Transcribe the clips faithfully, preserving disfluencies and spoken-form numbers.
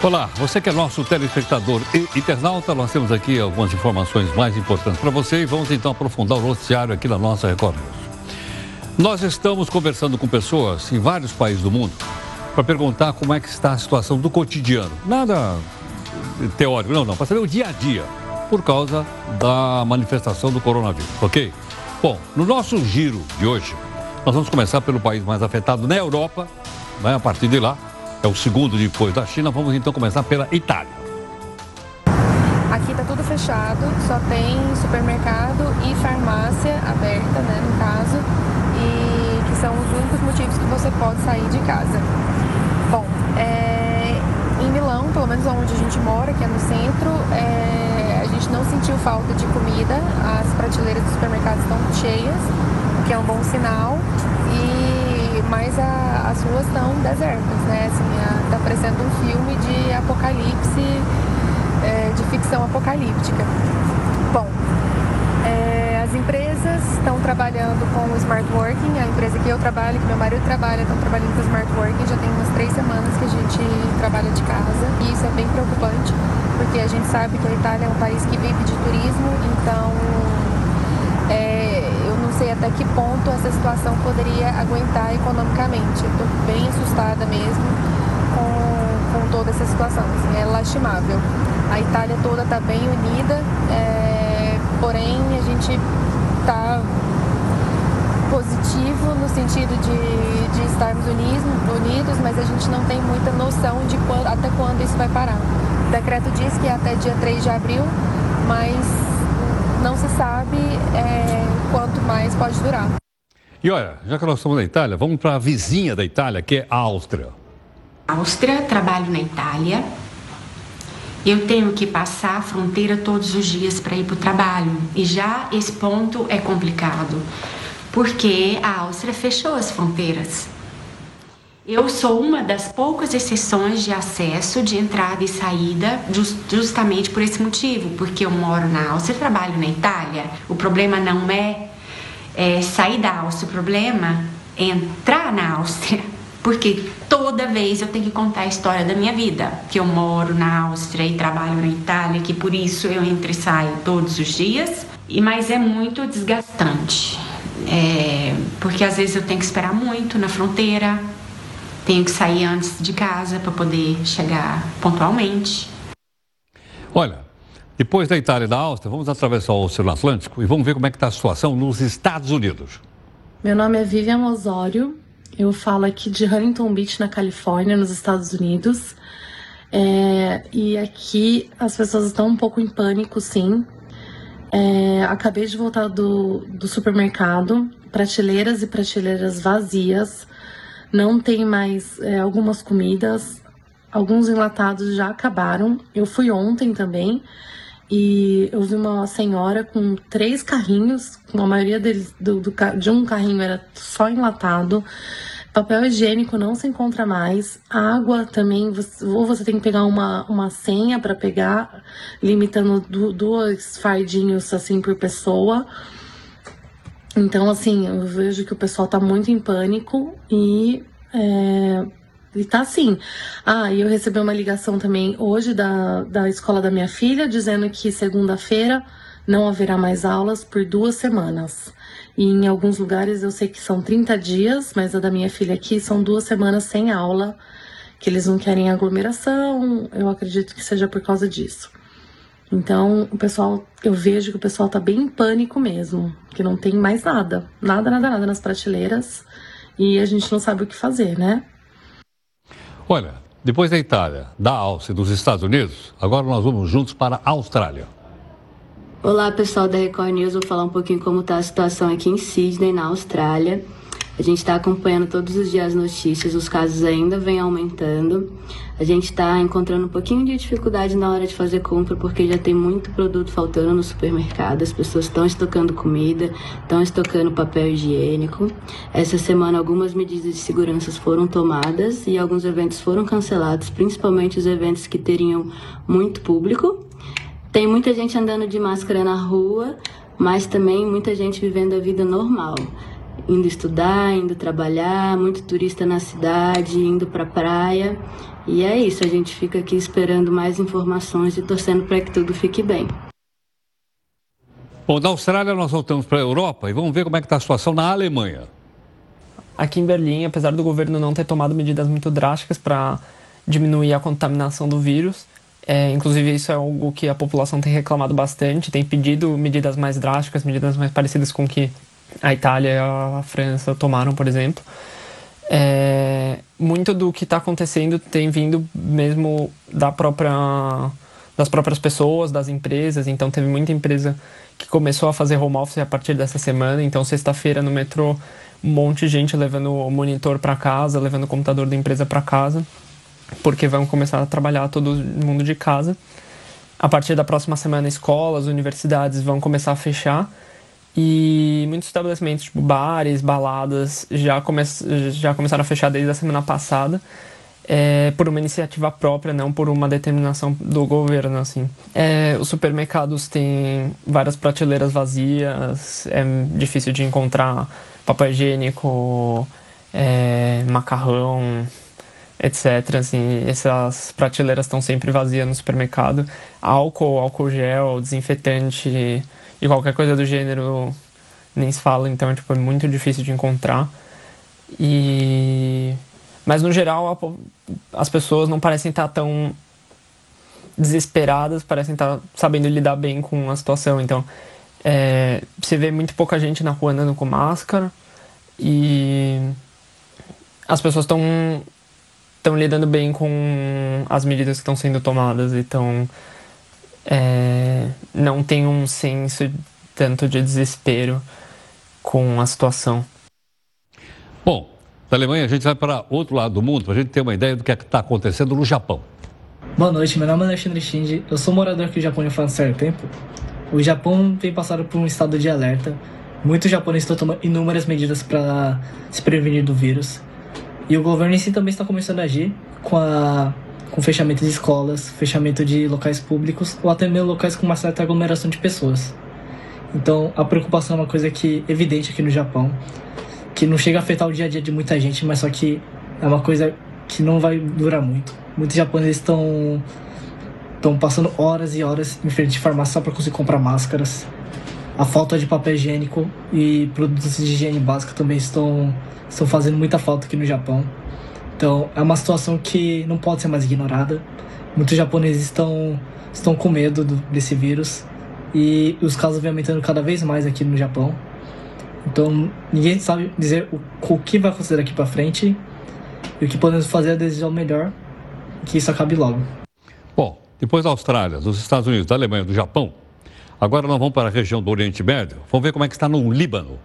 Olá, você que é nosso telespectador e internauta, nós temos aqui algumas informações mais importantes para você e vamos então aprofundar o noticiário aqui na nossa Record. Nós estamos conversando com pessoas em vários países do mundo para perguntar como é que está a situação do cotidiano. Nada teórico, não, não, para saber o dia a dia, por causa da manifestação do coronavírus, ok? Bom, no nosso giro de hoje, nós vamos começar pelo país mais afetado na Europa, né? A partir de lá, é o segundo depois da China, vamos então começar pela Itália. Aqui está tudo fechado, só tem supermercado e farmácia aberta, né, no caso, e que são os únicos motivos que você pode sair de casa. Bom, é, em Milão, pelo menos onde a gente mora, que é no centro, é, a gente não sentiu falta de comida, as prateleiras dos supermercados estão cheias, o que é um bom sinal, e mas a, as ruas estão desertas, né? Assim, está parecendo um filme de apocalipse, é, de ficção apocalíptica. Bom, é, as empresas estão trabalhando com o smart working, a empresa que eu trabalho, que meu marido trabalha, estão trabalhando com o smart working, já tem umas três semanas que a gente trabalha de casa, e isso é bem preocupante, porque a gente sabe que a Itália é um país que vive de turismo, então é, eu não sei até que ponto essa situação poderia aguentar economicamente. Eu estou bem assustada mesmo com, com toda essa situação, assim, é lastimável. A Itália toda está bem unida, é, porém a gente está positivo no sentido de, de estarmos unidos, mas a gente não tem muita noção de quando, até quando isso vai parar. O decreto diz que é até dia três de abril, mas não se sabe é, quanto mais pode durar. E olha, já que nós estamos na Itália, vamos para a vizinha da Itália, que é a Áustria. Áustria, trabalho na Itália. Eu tenho que passar a fronteira todos os dias para ir para o trabalho. E já esse ponto é complicado, porque a Áustria fechou as fronteiras. Eu sou uma das poucas exceções de acesso, de entrada e saída, just, justamente por esse motivo, porque eu moro na Áustria e trabalho na Itália. O problema não é, é sair da Áustria, o problema é entrar na Áustria, porque toda vez eu tenho que contar a história da minha vida, que eu moro na Áustria e trabalho na Itália, que por isso eu entro e saio todos os dias, e, mas é muito desgastante, é, porque às vezes eu tenho que esperar muito na fronteira, tenho que sair antes de casa para poder chegar pontualmente. Olha, depois da Itália e da Áustria, vamos atravessar o Oceano Atlântico e vamos ver como é que está a situação nos Estados Unidos. Meu nome é Vivian Osório, eu falo aqui de Huntington Beach, na Califórnia, nos Estados Unidos. É, e aqui as pessoas estão um pouco em pânico, sim. É, acabei de voltar do, do supermercado, prateleiras e prateleiras vazias. Não tem mais é, algumas comidas, alguns enlatados já acabaram. Eu fui ontem também e eu vi uma senhora com três carrinhos, a maioria deles, do, do, de um carrinho era só enlatado. Papel higiênico não se encontra mais, água também, você, ou você tem que pegar uma, uma senha para pegar, limitando do, dois fardinhos assim por pessoa. Então, assim, eu vejo que o pessoal tá muito em pânico e, é, e tá assim. Ah, e eu recebi uma ligação também hoje da, da escola da minha filha, dizendo que segunda-feira não haverá mais aulas por duas semanas. E em alguns lugares eu sei que são trinta dias, mas a da minha filha aqui são duas semanas sem aula, que eles não querem aglomeração, eu acredito que seja por causa disso. Então, o pessoal, eu vejo que o pessoal tá bem em pânico mesmo, que não tem mais nada, nada, nada, nada nas prateleiras e a gente não sabe o que fazer, né? Olha, depois da Itália, da Áustria e dos Estados Unidos, agora nós vamos juntos para a Austrália. Olá, pessoal da Record News, vou falar um pouquinho como tá a situação aqui em Sydney, na Austrália. A gente está acompanhando todos os dias as notícias, os casos ainda vêm aumentando. A gente está encontrando um pouquinho de dificuldade na hora de fazer compra, porque já tem muito produto faltando no supermercado. As pessoas estão estocando comida, estão estocando papel higiênico. Essa semana algumas medidas de segurança foram tomadas e alguns eventos foram cancelados, principalmente os eventos que teriam muito público. Tem muita gente andando de máscara na rua, mas também muita gente vivendo a vida normal. Indo estudar, indo trabalhar, muito turista na cidade, indo para a praia. E é isso, a gente fica aqui esperando mais informações e torcendo para que tudo fique bem. Bom, da Austrália nós voltamos para a Europa e vamos ver como é que está a situação na Alemanha. Aqui em Berlim, apesar do governo não ter tomado medidas muito drásticas para diminuir a contaminação do vírus, é, inclusive isso é algo que a população tem reclamado bastante, tem pedido medidas mais drásticas, medidas mais parecidas com o que a Itália e a França tomaram, por exemplo. É, muito do que está acontecendo tem vindo mesmo da própria... das próprias pessoas, das empresas. Então teve muita empresa que começou a fazer home office a partir dessa semana. Então sexta-feira no metrô, um monte de gente levando o monitor para casa, levando o computador da empresa para casa, porque vão começar a trabalhar todo mundo de casa. A partir da próxima semana, escolas, universidades vão começar a fechar e muitos estabelecimentos, tipo bares, baladas, já, come- já começaram a fechar desde a semana passada. É, por uma iniciativa própria, não por uma determinação do governo, assim. É, os supermercados têm várias prateleiras vazias, é difícil de encontrar papel higiênico, é, macarrão, etcétera. Assim, essas prateleiras estão sempre vazias no supermercado. Álcool, álcool gel, desinfetante e qualquer coisa do gênero nem se fala, então tipo, é muito difícil de encontrar. E... Mas, no geral, as pessoas não parecem estar tão desesperadas, parecem estar sabendo lidar bem com a situação. Então, é, você vê muito pouca gente na rua andando com máscara e as pessoas estão estão lidando bem com as medidas que estão sendo tomadas. Então, é, não tem um senso tanto de desespero com a situação. Bom... Da Alemanha, a gente vai para outro lado do mundo, para a gente ter uma ideia do que está acontecendo no Japão. Boa noite, meu nome é Alexandre Shinji, eu sou morador aqui do Japão já faz um certo tempo. O Japão tem passado por um estado de alerta. Muitos japoneses estão tomando inúmeras medidas para se prevenir do vírus. E o governo em si também está começando a agir com, a, com fechamento de escolas, fechamento de locais públicos ou até mesmo locais com uma certa aglomeração de pessoas. Então, a preocupação é uma coisa que é evidente aqui no Japão, que não chega a afetar o dia a dia de muita gente, mas só que é uma coisa que não vai durar muito. Muitos japoneses estão estão passando horas e horas em frente de farmácia só para conseguir comprar máscaras. A falta de papel higiênico e produtos de higiene básica também estão, estão fazendo muita falta aqui no Japão. Então é uma situação que não pode ser mais ignorada. Muitos japoneses estão, estão com medo do, desse vírus e os casos vêm aumentando cada vez mais aqui no Japão. Então, ninguém sabe dizer o, o que vai acontecer daqui para frente e o que podemos fazer é desejar o melhor, que isso acabe logo. Bom, depois da Austrália, dos Estados Unidos, da Alemanha, do Japão, agora nós vamos para a região do Oriente Médio, vamos ver como é que está no Líbano.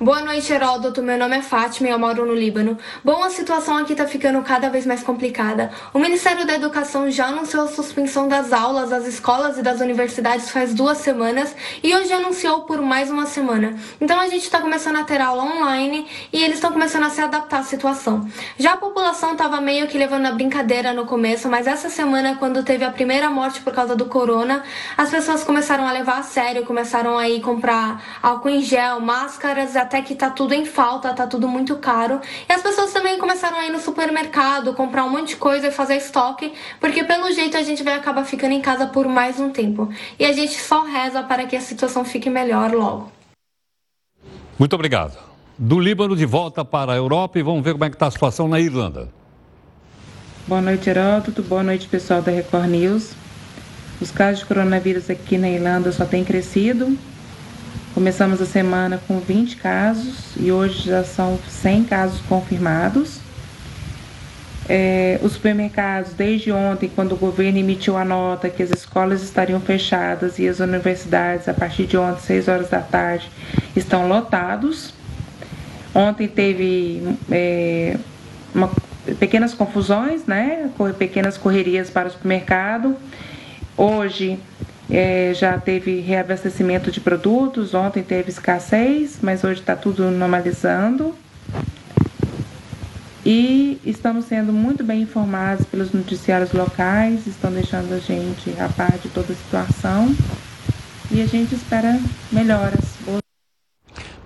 Boa noite, Heródoto. Meu nome é Fátima e eu moro no Líbano. Bom, a situação aqui tá ficando cada vez mais complicada. O Ministério da Educação já anunciou a suspensão das aulas, das escolas e das universidades faz duas semanas e hoje anunciou por mais uma semana. Então a gente tá começando a ter aula online e eles estão começando a se adaptar à situação. Já a população tava meio que levando a brincadeira no começo, mas essa semana, quando teve a primeira morte por causa do corona, as pessoas começaram a levar a sério, começaram a ir comprar álcool em gel, máscaras, até que tá tudo em falta, tá tudo muito caro. E as pessoas também começaram a ir no supermercado, comprar um monte de coisa e fazer estoque, porque pelo jeito a gente vai acabar ficando em casa por mais um tempo. E a gente só reza para que a situação fique melhor logo. Muito obrigado. Do Líbano de volta para a Europa e vamos ver como é que tá a situação na Irlanda. Boa noite, Heródoto. Boa noite, pessoal da Record News. Os casos de coronavírus aqui na Irlanda só têm crescido. Começamos a semana com vinte casos e hoje já são cem casos confirmados. É, os supermercados, desde ontem, quando o governo emitiu a nota que as escolas estariam fechadas e as universidades, a partir de ontem, seis horas da tarde, estão lotados. Ontem teve é, uma, pequenas confusões, né? Pequenas correrias para o supermercado. Hoje... É, já teve reabastecimento de produtos, ontem teve escassez, mas hoje está tudo normalizando. E estamos sendo muito bem informados pelos noticiários locais, estão deixando a gente a par de toda a situação e a gente espera melhoras.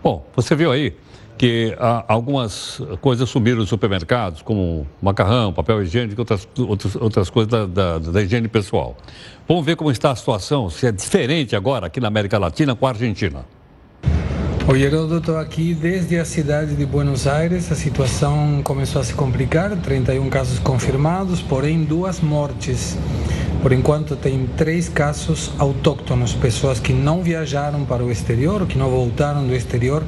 Bom, você viu aí que ah, algumas coisas sumiram nos supermercados, como macarrão, papel higiênico, outras, outras, outras coisas da, da, da higiene pessoal. Vamos ver como está a situação, se é diferente agora aqui na América Latina com a Argentina. Oi, Heródoto, estou aqui desde a cidade de Buenos Aires. A situação começou a se complicar, trinta e um casos confirmados, porém duas mortes. Por enquanto tem três casos autóctonos, pessoas que não viajaram para o exterior, que não voltaram do exterior,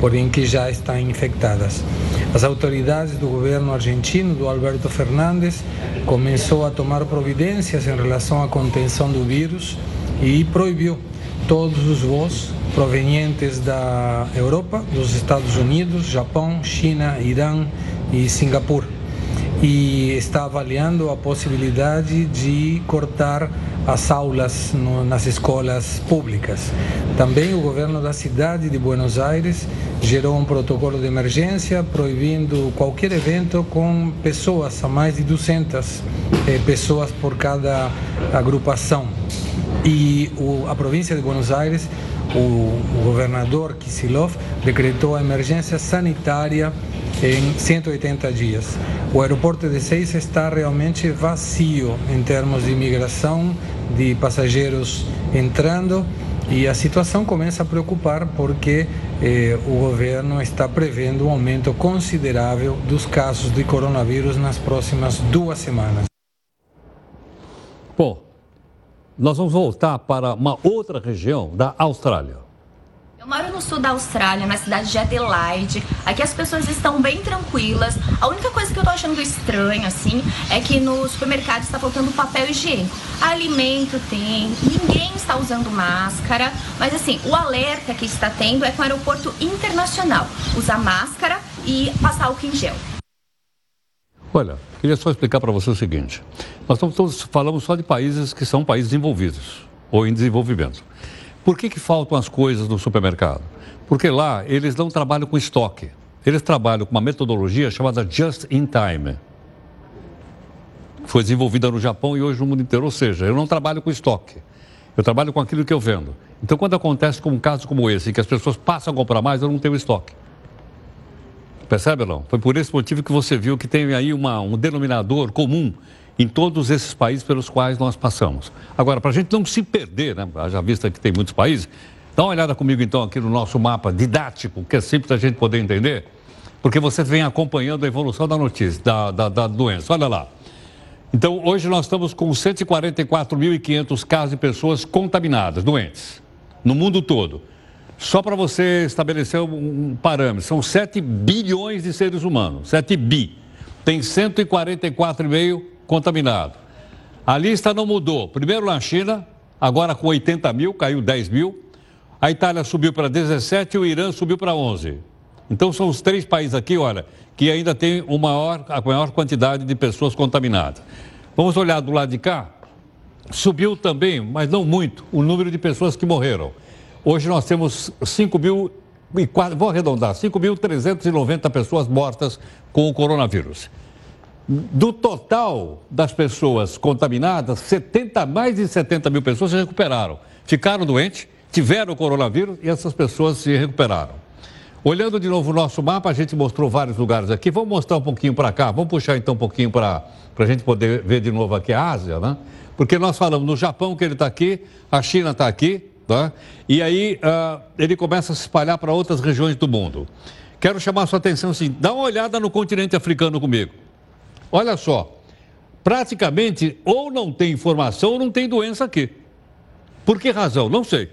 porém que já estão infectadas. As autoridades do governo argentino, do Alberto Fernández, começou a tomar providências em relação à contenção do vírus e proibiu todos os voos provenientes da Europa, dos Estados Unidos, Japão, China, Irã e Singapura. E está avaliando a possibilidade de cortar as aulas no, nas escolas públicas. Também o governo da cidade de Buenos Aires gerou um protocolo de emergência proibindo qualquer evento com pessoas, a mais de duzentas eh, pessoas por cada agrupação. E o, a província de Buenos Aires, o, o governador Kicillof decretou a emergência sanitária em cento e oitenta dias. O aeroporto de Seis está realmente vazio em termos de imigração, de passageiros entrando, e a situação começa a preocupar porque eh, o governo está prevendo um aumento considerável dos casos de coronavírus nas próximas duas semanas. Bom, nós vamos voltar para uma outra região da Austrália. Eu moro no sul da Austrália, na cidade de Adelaide. Aqui as pessoas estão bem tranquilas. A única coisa que eu tô achando estranho, assim, é que no supermercado está faltando papel higiênico. Alimento tem, ninguém está usando máscara. Mas, assim, o alerta que está tendo é com o aeroporto internacional. Usar máscara e passar álcool em gel. Olha, queria só explicar para você o seguinte. Nós estamos todos, falamos só de países que são países desenvolvidos ou em desenvolvimento. Por que que faltam as coisas no supermercado? Porque lá eles não trabalham com estoque. Eles trabalham com uma metodologia chamada just in time. Foi desenvolvida no Japão e hoje no mundo inteiro. Ou seja, eu não trabalho com estoque. Eu trabalho com aquilo que eu vendo. Então, quando acontece com um caso como esse, que as pessoas passam a comprar mais, eu não tenho estoque. Percebe, não? Foi por esse motivo que você viu que tem aí uma, um denominador comum em todos esses países pelos quais nós passamos. Agora, para a gente não se perder, né? Já vista que tem muitos países, dá uma olhada comigo então aqui no nosso mapa didático, que é simples a gente poder entender, porque você vem acompanhando a evolução da notícia, da, da, da doença. Olha lá. Então, hoje nós estamos com cento e quarenta e quatro mil e quinhentos casos de pessoas contaminadas, doentes, no mundo todo. Só para você estabelecer um parâmetro, são sete bilhões de seres humanos, sete bi. Tem cento e quarenta e quatro vírgula cinco contaminado. A lista não mudou. Primeiro na China, agora com oitenta mil, caiu dez mil. A Itália subiu para dezessete e o Irã subiu para onze. Então são os três países aqui, olha, que ainda tem o maior, a maior quantidade de pessoas contaminadas. Vamos olhar do lado de cá. Subiu também, mas não muito, o número de pessoas que morreram. Hoje nós temos cinco mil e quatro, vou arredondar, cinco mil trezentas e noventa pessoas mortas com o coronavírus. Do total das pessoas contaminadas, setenta, mais de setenta mil pessoas se recuperaram. Ficaram doentes, tiveram o coronavírus e essas pessoas se recuperaram. Olhando de novo o nosso mapa, a gente mostrou vários lugares aqui. Vamos mostrar um pouquinho para cá, vamos puxar então um pouquinho para a gente poder ver de novo aqui a Ásia, né? Porque nós falamos no Japão que ele está aqui, a China está aqui. Tá? E aí uh, ele começa a se espalhar para outras regiões do mundo. Quero chamar a sua atenção assim, dá uma olhada no continente africano comigo. Olha só, praticamente ou não tem informação ou não tem doença aqui. Por que razão? Não sei.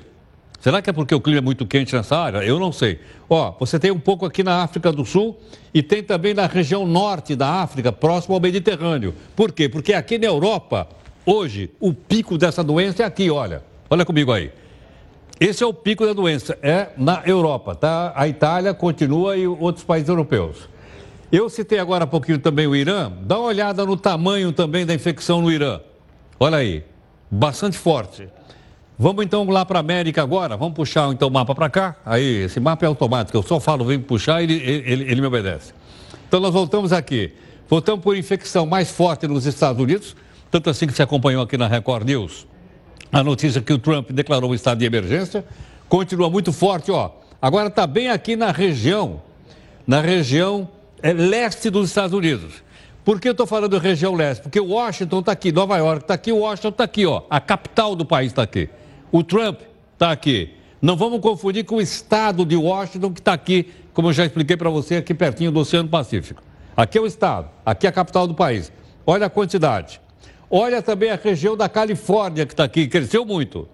Será que é porque o clima é muito quente nessa área? Eu não sei. Ó, você tem um pouco aqui na África do Sul e tem também na região norte da África, próximo ao Mediterrâneo. Por quê? Porque aqui na Europa, hoje, o pico dessa doença é aqui, olha. Olha comigo aí. Esse é o pico da doença, é na Europa, tá? A Itália continua e outros países europeus. Eu citei agora há pouquinho também o Irã, dá uma olhada no tamanho também da infecção no Irã. Olha aí, bastante forte. Vamos então lá para a América agora, vamos puxar então o mapa para cá. Aí, esse mapa é automático, eu só falo, vem puxar e ele, ele, ele me obedece. Então nós voltamos aqui, voltamos por infecção mais forte nos Estados Unidos, tanto assim que se acompanhou aqui na Record News. A notícia que o Trump declarou o estado de emergência continua muito forte, ó. Agora está bem aqui na região na região leste dos Estados Unidos. Por que eu estou falando região leste? Porque Washington está aqui, Nova York está aqui, Washington está aqui, ó, a capital do país está aqui. O Trump está aqui. Não vamos confundir com o estado de Washington, que está aqui, como eu já expliquei para você, aqui pertinho do Oceano Pacífico. Aqui é o estado, aqui é a capital do país. Olha a quantidade. Olha também a região da Califórnia, que está aqui, cresceu muito.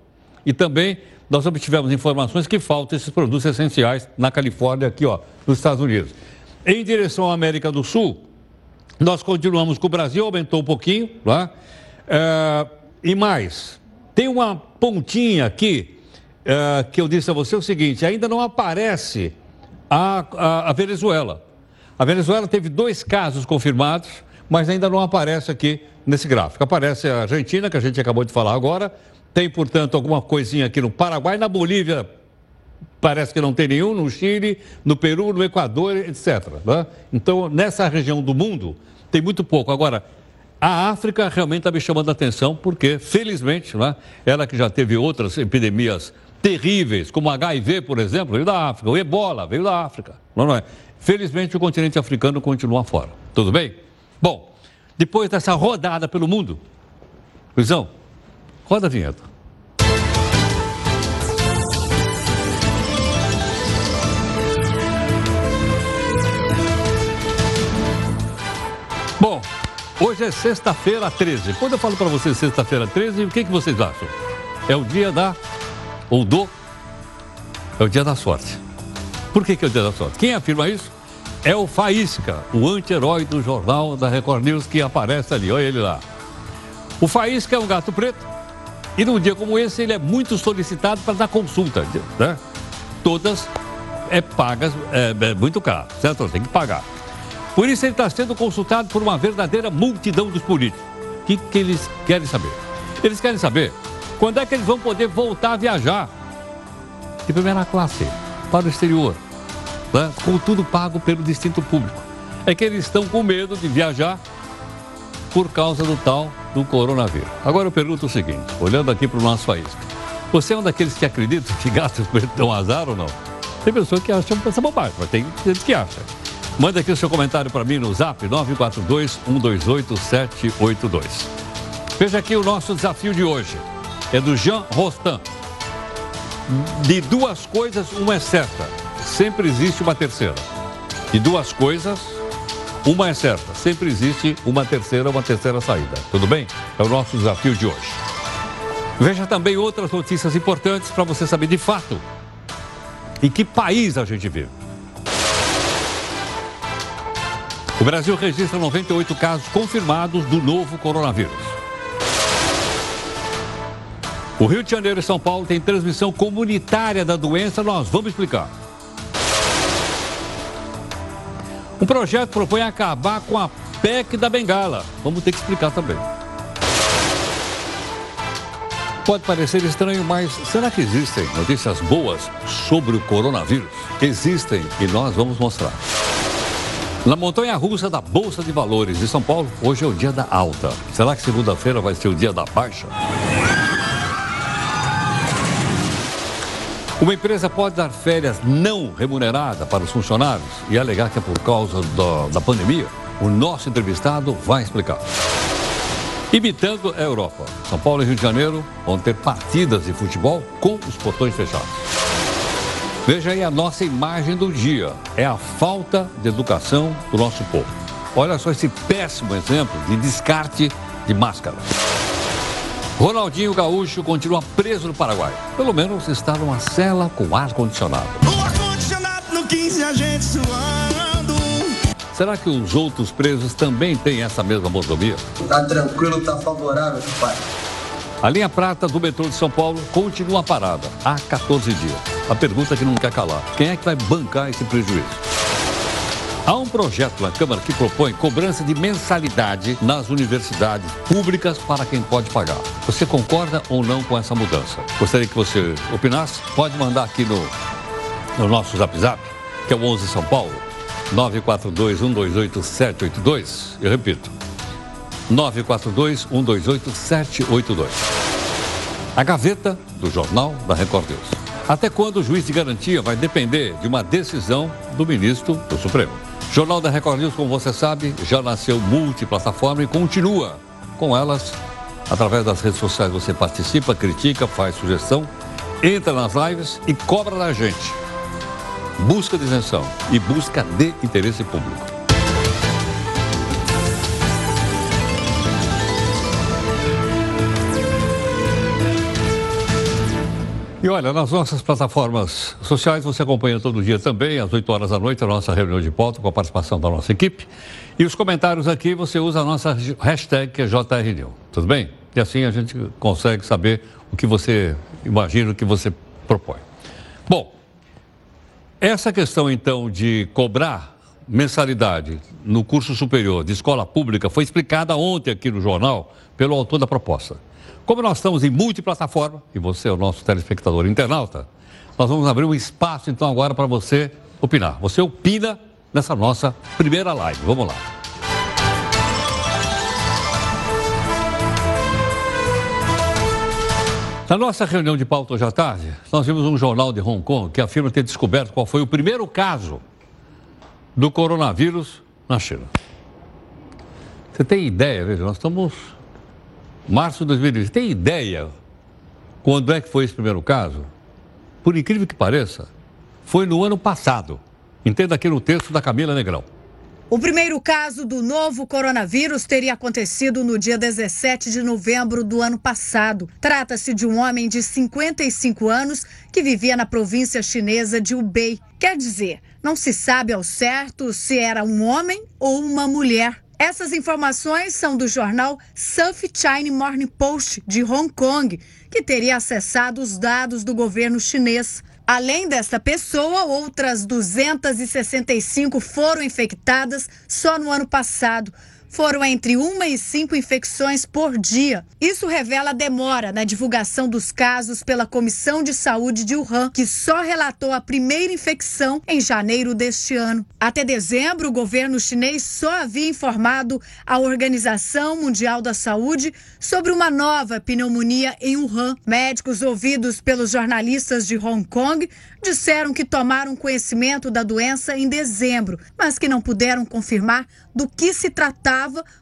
E também nós obtivemos informações que faltam esses produtos essenciais na Califórnia, aqui, ó, nos Estados Unidos. Em direção à América do Sul, nós continuamos com o Brasil, aumentou um pouquinho, lá. É, e mais, tem uma pontinha aqui, é, que eu disse a você o seguinte, ainda não aparece a, a, a Venezuela. A Venezuela teve dois casos confirmados, mas ainda não aparece aqui nesse gráfico. Aparece a Argentina, que a gente acabou de falar agora. Tem, portanto, alguma coisinha aqui no Paraguai, na Bolívia parece que não tem nenhum, no Chile, no Peru, no Equador, etcétera. Né? Então, nessa região do mundo, tem muito pouco. Agora, a África realmente está me chamando a atenção, porque, felizmente, né, ela que já teve outras epidemias terríveis, como H I V, por exemplo, veio da África, o Ebola veio da África. Não é? Felizmente, o continente africano continua fora. Tudo bem? Bom, depois dessa rodada pelo mundo, Luizão, roda a vinheta. Bom, hoje é sexta-feira treze. Quando eu falo para vocês sexta-feira treze, o que, que vocês acham? É o dia da... ou do... é o dia da sorte. Por que, que é o dia da sorte? Quem afirma isso é o Faísca, o anti-herói do jornal da Record News que aparece ali. Olha ele lá. O Faísca é um gato preto. E num dia como esse, ele é muito solicitado para dar consulta, né? Todas é pagas, é, é muito caro, certo? Tem que pagar. Por isso, ele está sendo consultado por uma verdadeira multidão dos políticos. O que, que eles querem saber? Eles querem saber quando é que eles vão poder voltar a viajar de primeira classe para o exterior, né? Com tudo pago pelo distinto público. É que eles estão com medo de viajar por causa do tal... do coronavírus. Agora eu pergunto o seguinte, olhando aqui para o nosso país, você é um daqueles que acredita que gatos dão azar ou não? Tem pessoas que acham essa bobagem, mas tem gente que acha. Manda aqui o seu comentário para mim no zap nove quatro dois, um dois oito, sete oito dois. Veja aqui o nosso desafio de hoje. É do Jean Rostan. De duas coisas, uma é certa. Sempre existe uma terceira. De duas coisas... uma é certa, sempre existe uma terceira, uma terceira saída. Tudo bem? É o nosso desafio de hoje. Veja também outras notícias importantes para você saber de fato em que país a gente vive. O Brasil registra noventa e oito casos confirmados do novo coronavírus. O Rio de Janeiro e São Paulo têm transmissão comunitária da doença, nós vamos explicar. Um projeto propõe acabar com a P E C da Bengala. Vamos ter que explicar também. Pode parecer estranho, mas será que existem notícias boas sobre o coronavírus? Existem e nós vamos mostrar. Na montanha russa da Bolsa de Valores de São Paulo, hoje é o dia da alta. Será que segunda-feira vai ser o dia da baixa? Uma empresa pode dar férias não remuneradas para os funcionários e alegar que é por causa do, da pandemia? O nosso entrevistado vai explicar. Imitando a Europa, São Paulo e Rio de Janeiro vão ter partidas de futebol com os portões fechados. Veja aí a nossa imagem do dia. É a falta de educação do nosso povo. Olha só esse péssimo exemplo de descarte de máscara. Ronaldinho Gaúcho continua preso no Paraguai. Pelo menos está numa cela com ar-condicionado. O ar-condicionado no quinze, a gente suando. Será que os outros presos também têm essa mesma mordomia? Tá tranquilo, tá favorável, pai. A linha prata do metrô de São Paulo continua parada há quatorze dias. A pergunta que não quer calar, quem é que vai bancar esse prejuízo? Há um projeto na Câmara que propõe cobrança de mensalidade nas universidades públicas para quem pode pagar. Você concorda ou não com essa mudança? Gostaria que você opinasse? Pode mandar aqui no, no nosso Zap Zap, que é o onze São Paulo, nove quatro dois, um dois oito, sete oito dois. Eu repito, nove quatro dois, um dois oito, sete oito dois. A gaveta do Jornal da Record News. Até quando o juiz de garantia vai depender de uma decisão do ministro do Supremo? Jornal da Record News, como você sabe, já nasceu multiplataforma e continua com elas. Através das redes sociais você participa, critica, faz sugestão, entra nas lives e cobra da gente. Busca de isenção e busca de interesse público. E olha, nas nossas plataformas sociais você acompanha todo dia também, às oito horas da noite, a nossa reunião de pauta com a participação da nossa equipe. E os comentários aqui você usa a nossa hashtag, que é J R New, tudo bem? E assim a gente consegue saber o que você imagina, o que você propõe. Bom, essa questão então de cobrar mensalidade no curso superior de escola pública foi explicada ontem aqui no jornal pelo autor da proposta. Como nós estamos em multiplataforma, e você é o nosso telespectador internauta, nós vamos abrir um espaço, então, agora para você opinar. Você opina nessa nossa primeira live. Vamos lá. Na nossa reunião de pauta hoje à tarde, nós vimos um jornal de Hong Kong que afirma ter descoberto qual foi o primeiro caso do coronavírus na China. Você tem ideia, veja, nós estamos... março de dois mil e vinte. Tem ideia quando é que foi esse primeiro caso? Por incrível que pareça, foi no ano passado. Entenda aqui no texto da Camila Negrão. O primeiro caso do novo coronavírus teria acontecido no dia dezessete de novembro do ano passado. Trata-se de um homem de cinquenta e cinco anos que vivia na província chinesa de Hubei. Quer dizer, não se sabe ao certo se era um homem ou uma mulher. Essas informações são do jornal South China Morning Post, de Hong Kong, que teria acessado os dados do governo chinês. Além desta pessoa, outras duzentas e sessenta e cinco foram infectadas só no ano passado. Foram entre uma e cinco infecções por dia. Isso revela a demora na divulgação dos casos pela Comissão de Saúde de Wuhan, que só relatou a primeira infecção em janeiro deste ano. Até dezembro, o governo chinês só havia informado a Organização Mundial da Saúde sobre uma nova pneumonia em Wuhan. Médicos ouvidos pelos jornalistas de Hong Kong disseram que tomaram conhecimento da doença em dezembro, mas que não puderam confirmar do que se tratava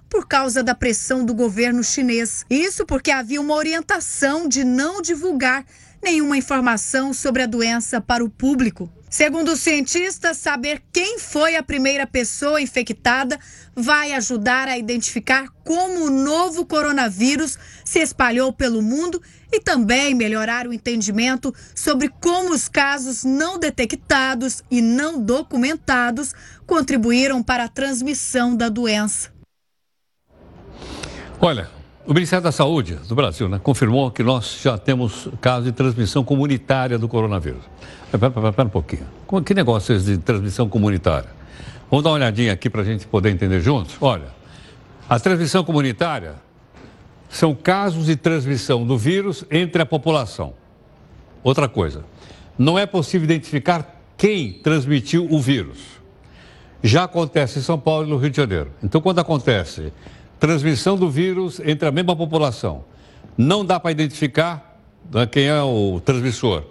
por causa da pressão do governo chinês. Isso porque havia uma orientação de não divulgar nenhuma informação sobre a doença para o público. Segundo os cientistas, saber quem foi a primeira pessoa infectada vai ajudar a identificar como o novo coronavírus se espalhou pelo mundo e também melhorar o entendimento sobre como os casos não detectados e não documentados contribuíram para a transmissão da doença. Olha, o Ministério da Saúde do Brasil, né, confirmou que nós já temos casos de transmissão comunitária do coronavírus. Pera, pera, pera um pouquinho. Que negócio é esse de transmissão comunitária? Vamos dar uma olhadinha aqui para a gente poder entender juntos? Olha, a transmissão comunitária são casos de transmissão do vírus entre a população. Outra coisa, não é possível identificar quem transmitiu o vírus. Já acontece em São Paulo e no Rio de Janeiro. Então, quando acontece transmissão do vírus entre a mesma população, não dá para identificar, né, quem é o transmissor.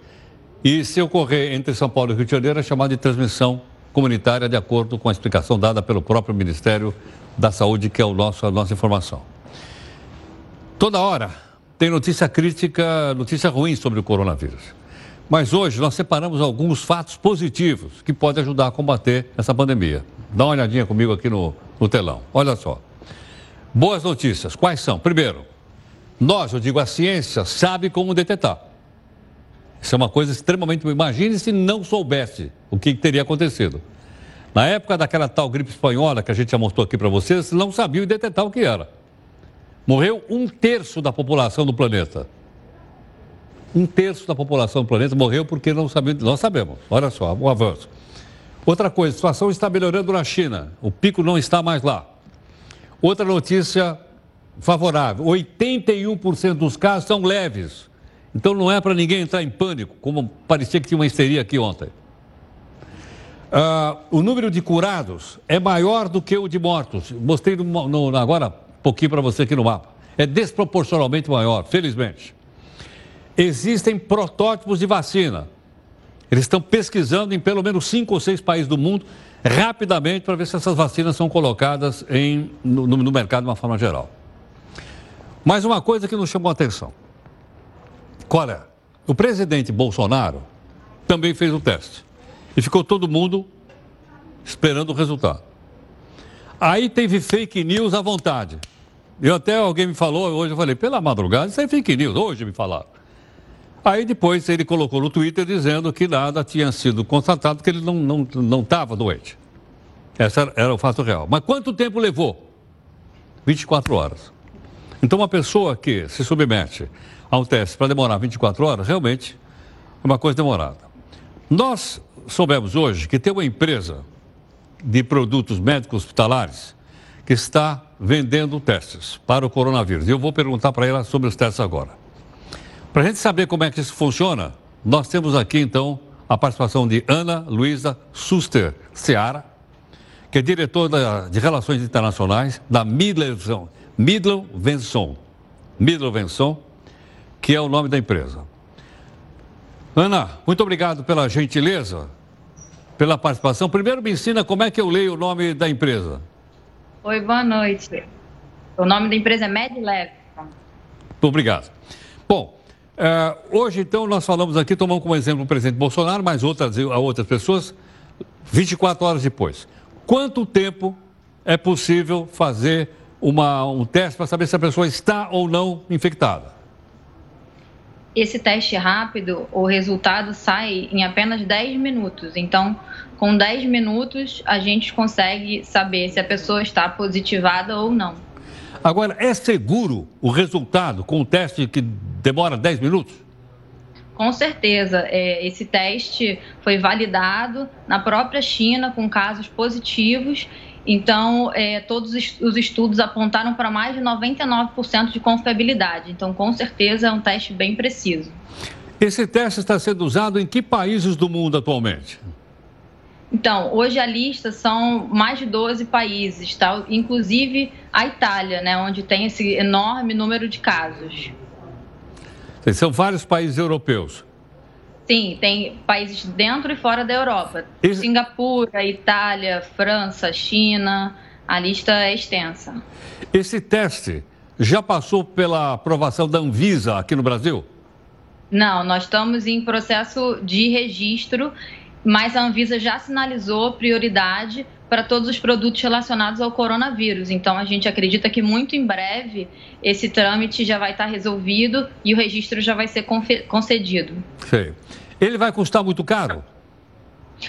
E se ocorrer entre São Paulo e Rio de Janeiro, é chamado de transmissão comunitária, de acordo com a explicação dada pelo próprio Ministério da Saúde, que é o nosso, a nossa informação. Toda hora tem notícia crítica, notícia ruim sobre o coronavírus. Mas hoje nós separamos alguns fatos positivos que podem ajudar a combater essa pandemia. Dá uma olhadinha comigo aqui no, no telão. Olha só. Boas notícias. Quais são? Primeiro, nós, eu digo, a ciência sabe como detectar. Isso é uma coisa extremamente... Imagine se não soubesse o que teria acontecido. Na época daquela tal gripe espanhola que a gente já mostrou aqui para vocês, não sabiam detectar o que era. Morreu um terço da população do planeta. Um terço da população do planeta morreu porque não sabiam... Nós sabemos. Olha só, um avanço. Outra coisa, a situação está melhorando na China. O pico não está mais lá. Outra notícia favorável, oitenta e um por cento dos casos são leves. Então não é para ninguém entrar em pânico, como parecia que tinha uma histeria aqui ontem. Ah, o número de curados é maior do que o de mortos. Mostrei no, no, agora um pouquinho para você aqui no mapa. É desproporcionalmente maior, felizmente. Existem protótipos de vacina. Eles estão pesquisando em pelo menos cinco ou seis países do mundo rapidamente para ver se essas vacinas são colocadas em, no, no mercado de uma forma geral. Mas uma coisa que nos chamou a atenção. Qual é? O presidente Bolsonaro também fez o teste. E ficou todo mundo esperando o resultado. Aí teve fake news à vontade. Eu até, alguém me falou, hoje eu falei, pela madrugada, isso é fake news, hoje me falaram. Aí depois ele colocou no Twitter dizendo que nada tinha sido constatado, que ele não não não estava doente. Esse era, era o fato real. Mas quanto tempo levou? vinte e quatro horas. Então uma pessoa que se submete a um teste para demorar vinte e quatro horas, realmente é uma coisa demorada. Nós soubemos hoje que tem uma empresa de produtos médicos hospitalares que está vendendo testes para o coronavírus. Eu vou perguntar para ela sobre os testes agora. Para a gente saber como é que isso funciona, nós temos aqui, então, a participação de Ana Luísa Suster Seara, que é diretora de Relações Internacionais da Midlovenson, Midlovenson, Midlovenson, que é o nome da empresa. Ana, muito obrigado pela gentileza, pela participação. Primeiro me ensina como é que eu leio o nome da empresa. Oi, boa noite. O nome da empresa é Medlev. Obrigado. Bom, eh, hoje então nós falamos aqui, tomamos como exemplo o presidente Bolsonaro, mas outras, outras pessoas, vinte e quatro horas depois. Quanto tempo é possível fazer uma, um teste para saber se a pessoa está ou não infectada? Esse teste rápido, o resultado sai em apenas dez minutos. Então, com dez minutos, a gente consegue saber se a pessoa está positivada ou não. Agora, é seguro o resultado com o teste que demora dez minutos? Com certeza. Esse teste foi validado na própria China com casos positivos. Então, eh, todos os estudos apontaram para mais de noventa e nove por cento de confiabilidade. Então, com certeza, é um teste bem preciso. Esse teste está sendo usado em que países do mundo atualmente? Então, hoje a lista são mais de doze países, tá? Inclusive a Itália, né? Onde tem esse enorme número de casos. São vários países europeus. Sim, tem países dentro e fora da Europa. Esse... Singapura, Itália, França, China, a lista é extensa. Esse teste já passou pela aprovação da Anvisa aqui no Brasil? Não, nós estamos em processo de registro, mas a Anvisa já sinalizou prioridade para todos os produtos relacionados ao coronavírus. Então, a gente acredita que muito em breve esse trâmite já vai estar resolvido e o registro já vai ser concedido. Sim. Ele vai custar muito caro?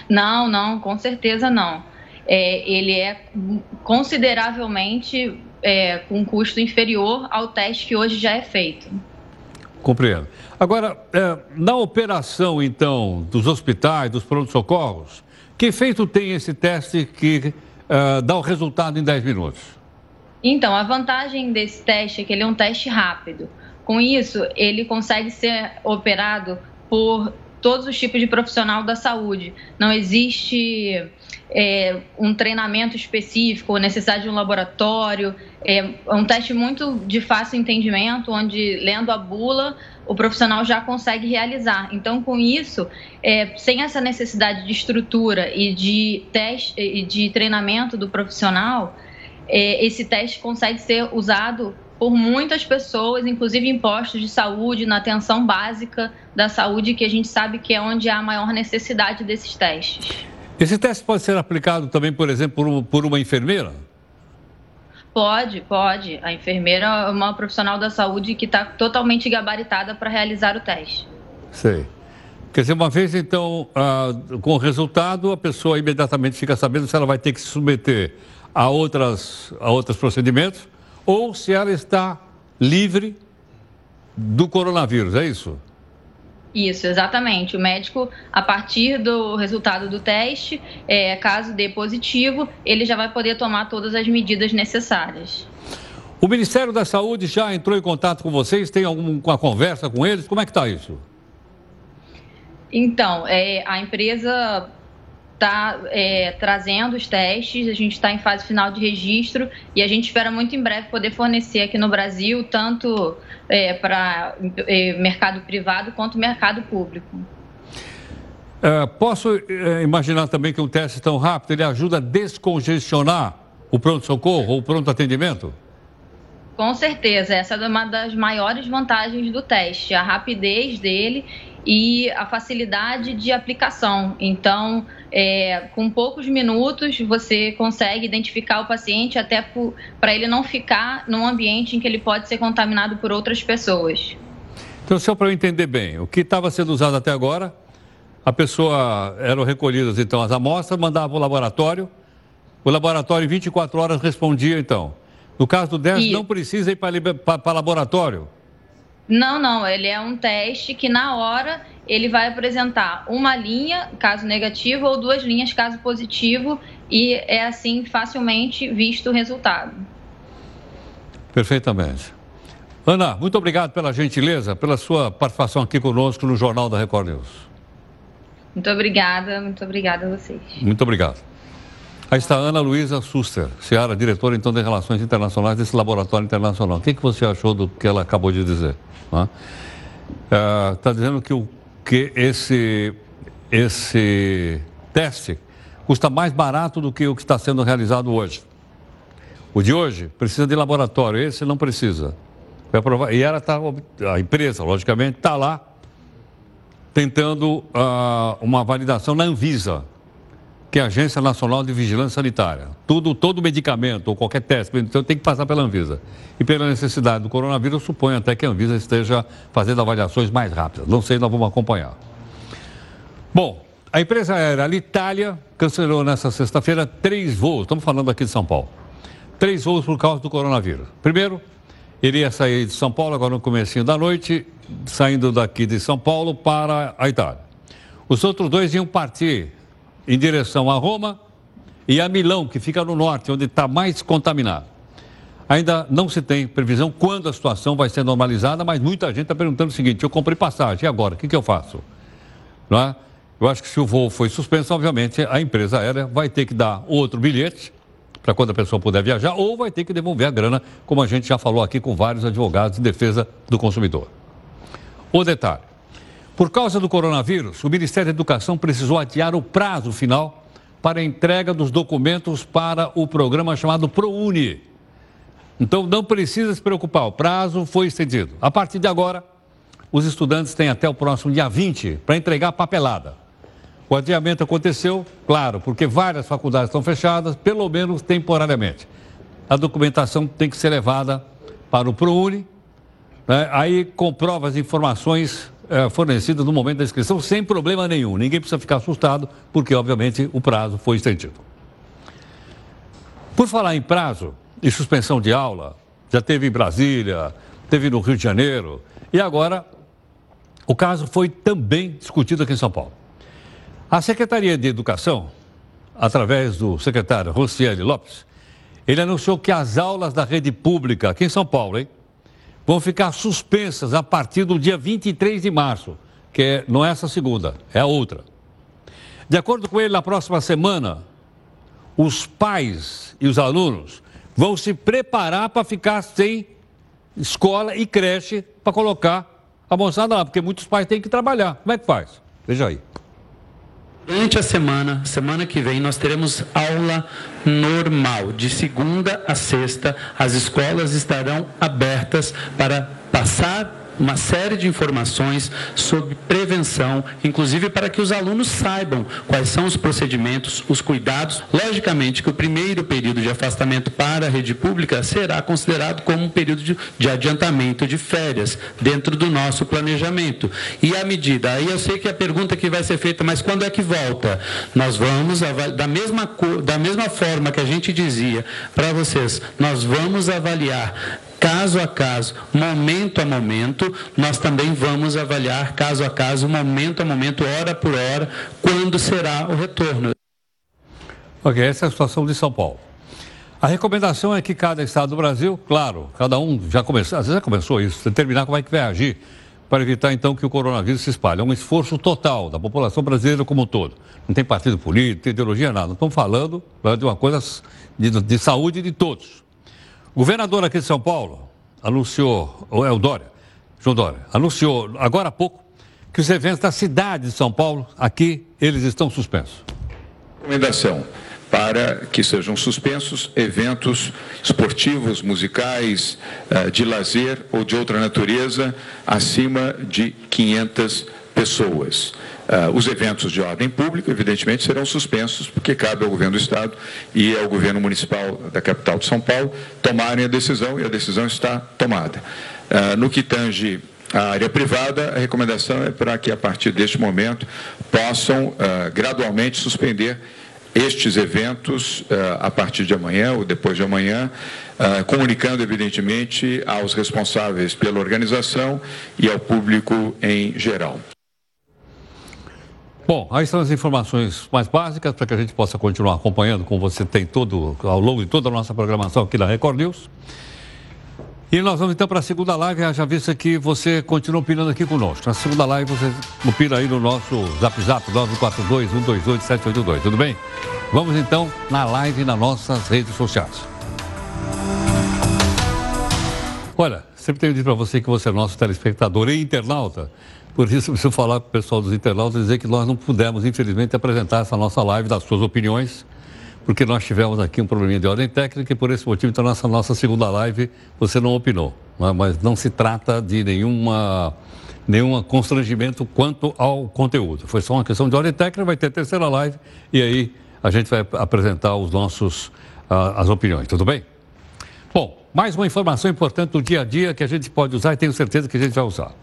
Não, não, com certeza não. É, ele é consideravelmente é, com um custo inferior ao teste que hoje já é feito. Compreendo. Agora, é, na operação, então, dos hospitais, dos pronto-socorros, que efeito tem esse teste que uh, dá o resultado em dez minutos? Então, a vantagem desse teste é que ele é um teste rápido. Com isso, ele consegue ser operado por todos os tipos de profissional da saúde. Não existe é, um treinamento específico, necessidade de um laboratório. É um teste muito de fácil entendimento, onde, lendo a bula, o profissional já consegue realizar. Então, com isso, é, sem essa necessidade de estrutura e de teste e de treinamento do profissional, é, esse teste consegue ser usado por muitas pessoas, inclusive em postos de saúde, na atenção básica da saúde, que a gente sabe que é onde há a maior necessidade desses testes. Esse teste pode ser aplicado também, por exemplo, por uma enfermeira? Pode, pode. A enfermeira é uma profissional da saúde que está totalmente gabaritada para realizar o teste. Sei. Quer dizer, uma vez, então, ah, com o resultado, a pessoa imediatamente fica sabendo se ela vai ter que se submeter a, outras, a outros procedimentos ou se ela está livre do coronavírus, é isso? Isso, exatamente. O médico, a partir do resultado do teste, é, caso dê positivo, ele já vai poder tomar todas as medidas necessárias. O Ministério da Saúde já entrou em contato com vocês? Tem alguma conversa com eles? Como é que está isso? Então, é, a empresa está é, trazendo os testes, a gente está em fase final de registro e a gente espera muito em breve poder fornecer aqui no Brasil, tanto é, para é, mercado privado quanto mercado público. Uh, posso uh, imaginar também que um teste tão rápido, ele ajuda a descongestionar o pronto-socorro ou o pronto-atendimento? Com certeza, essa é uma das maiores vantagens do teste, a rapidez dele e a facilidade de aplicação. Então, é, com poucos minutos, você consegue identificar o paciente até para ele não ficar num ambiente em que ele pode ser contaminado por outras pessoas. Então, só para eu entender bem, o que estava sendo usado até agora, a pessoa, eram recolhidas então as amostras, mandava para o laboratório, o laboratório em vinte e quatro horas respondia então. No caso do teste, não precisa ir para laboratório? Não, não. Ele é um teste que, na hora, ele vai apresentar uma linha, caso negativo, ou duas linhas, caso positivo, e é assim facilmente visto o resultado. Perfeitamente. Ana, muito obrigado pela gentileza, pela sua participação aqui conosco no Jornal da Record News. Muito obrigada, muito obrigada a vocês. Muito obrigado. Aí está a Ana Luísa Suster, Seara, diretora, então, de Relações Internacionais desse laboratório internacional. O que, que você achou do que ela acabou de dizer? Está uh, dizendo que, o, que esse, esse teste custa mais barato do que o que está sendo realizado hoje. O de hoje precisa de laboratório, esse não precisa. Vai provar, e ela tá, a empresa, logicamente, está lá tentando uh, uma validação na Anvisa, que é a Agência Nacional de Vigilância Sanitária. Tudo, todo medicamento ou qualquer teste, então tem que passar pela Anvisa. E pela necessidade do coronavírus, eu suponho até que a Anvisa esteja fazendo avaliações mais rápidas. Não sei, nós vamos acompanhar. Bom, a empresa aérea Alitalia cancelou nessa sexta-feira três voos, estamos falando aqui de São Paulo, três voos por causa do coronavírus. Primeiro, ele ia sair de São Paulo agora no comecinho da noite, saindo daqui de São Paulo para a Itália. Os outros dois iam partir em direção a Roma e a Milão, que fica no norte, onde está mais contaminado. Ainda não se tem previsão quando a situação vai ser normalizada, mas muita gente está perguntando o seguinte: eu comprei passagem, e agora? O que, que eu faço? Não é? Eu acho que se o voo foi suspenso, obviamente, a empresa aérea vai ter que dar outro bilhete para quando a pessoa puder viajar, ou vai ter que devolver a grana, como a gente já falou aqui com vários advogados em defesa do consumidor. O detalhe. Por causa do coronavírus, o Ministério da Educação precisou adiar o prazo final para a entrega dos documentos para o programa chamado ProUni. Então, não precisa se preocupar, o prazo foi estendido. A partir de agora, os estudantes têm até o próximo dia vinte para entregar a papelada. O adiamento aconteceu, claro, porque várias faculdades estão fechadas, pelo menos temporariamente. A documentação tem que ser levada para o ProUni, né? Aí comprova as informações fornecidas no momento da inscrição, sem problema nenhum. Ninguém precisa ficar assustado, porque, obviamente, o prazo foi estendido. Por falar em prazo e suspensão de aula, já teve em Brasília, teve no Rio de Janeiro, e agora o caso foi também discutido aqui em São Paulo. A Secretaria de Educação, através do secretário Rossielli Lopes, ele anunciou que as aulas da rede pública aqui em São Paulo, hein, vão ficar suspensas a partir do dia vinte e três de março, que é, não é essa segunda, é a outra. De acordo com ele, na próxima semana, os pais e os alunos vão se preparar para ficar sem escola e creche para colocar a moçada lá, porque muitos pais têm que trabalhar. Como é que faz? Veja aí. Durante a semana, semana que vem, nós teremos aula normal. De segunda a sexta, as escolas estarão abertas para passar uma série de informações sobre prevenção, inclusive para que os alunos saibam quais são os procedimentos, os cuidados. Logicamente que o primeiro período de afastamento para a rede pública será considerado como um período de, de adiantamento de férias dentro do nosso planejamento. E à medida, aí eu sei que a pergunta que vai ser feita, mas quando é que volta? Nós vamos, da mesma, cor, da mesma forma que a gente dizia para vocês, nós vamos avaliar caso a caso, momento a momento, nós também vamos avaliar caso a caso, momento a momento, hora por hora, quando será o retorno. Ok, essa é a situação de São Paulo. A recomendação é que cada estado do Brasil, claro, cada um já começou, às vezes já começou isso, determinar como é que vai agir para evitar então que o coronavírus se espalhe. É um esforço total da população brasileira como um todo. Não tem partido político, não tem ideologia, nada. Não estamos falando de uma coisa de, de saúde de todos. O governador aqui de São Paulo anunciou, ou é o Dória, João Dória, anunciou agora há pouco que os eventos da cidade de São Paulo, aqui, eles estão suspensos. Recomendação para que sejam suspensos eventos esportivos, musicais, de lazer ou de outra natureza, acima de quinhentas pessoas. Os eventos de ordem pública, evidentemente, serão suspensos, porque cabe ao governo do Estado e ao governo municipal da capital de São Paulo tomarem a decisão, e a decisão está tomada. No que tange a área privada, a recomendação é para que, a partir deste momento, possam gradualmente suspender estes eventos a partir de amanhã ou depois de amanhã, comunicando, evidentemente, aos responsáveis pela organização e ao público em geral. Bom, aí são as informações mais básicas para que a gente possa continuar acompanhando, como você tem todo, ao longo de toda a nossa programação aqui na Record News. E nós vamos então para a segunda live, já visto que você continua opinando aqui conosco. Na segunda live você opina aí no nosso zap zap nove quatro dois, um dois oito, sete oito dois, tudo bem? Vamos então na live nas nossas redes sociais. Olha, sempre tenho dito para você que você é nosso telespectador e internauta. Por isso, eu preciso falar para o pessoal dos internautas e dizer que nós não pudemos, infelizmente, apresentar essa nossa live das suas opiniões, porque nós tivemos aqui um probleminha de ordem técnica e, por esse motivo, então, nessa nossa segunda live, você não opinou. Né? Mas não se trata de nenhuma, nenhum constrangimento quanto ao conteúdo. Foi só uma questão de ordem técnica, vai ter a terceira live e aí a gente vai apresentar os nossos, as opiniões, tudo bem? Bom, mais uma informação importante do dia a dia que a gente pode usar e tenho certeza que a gente vai usar.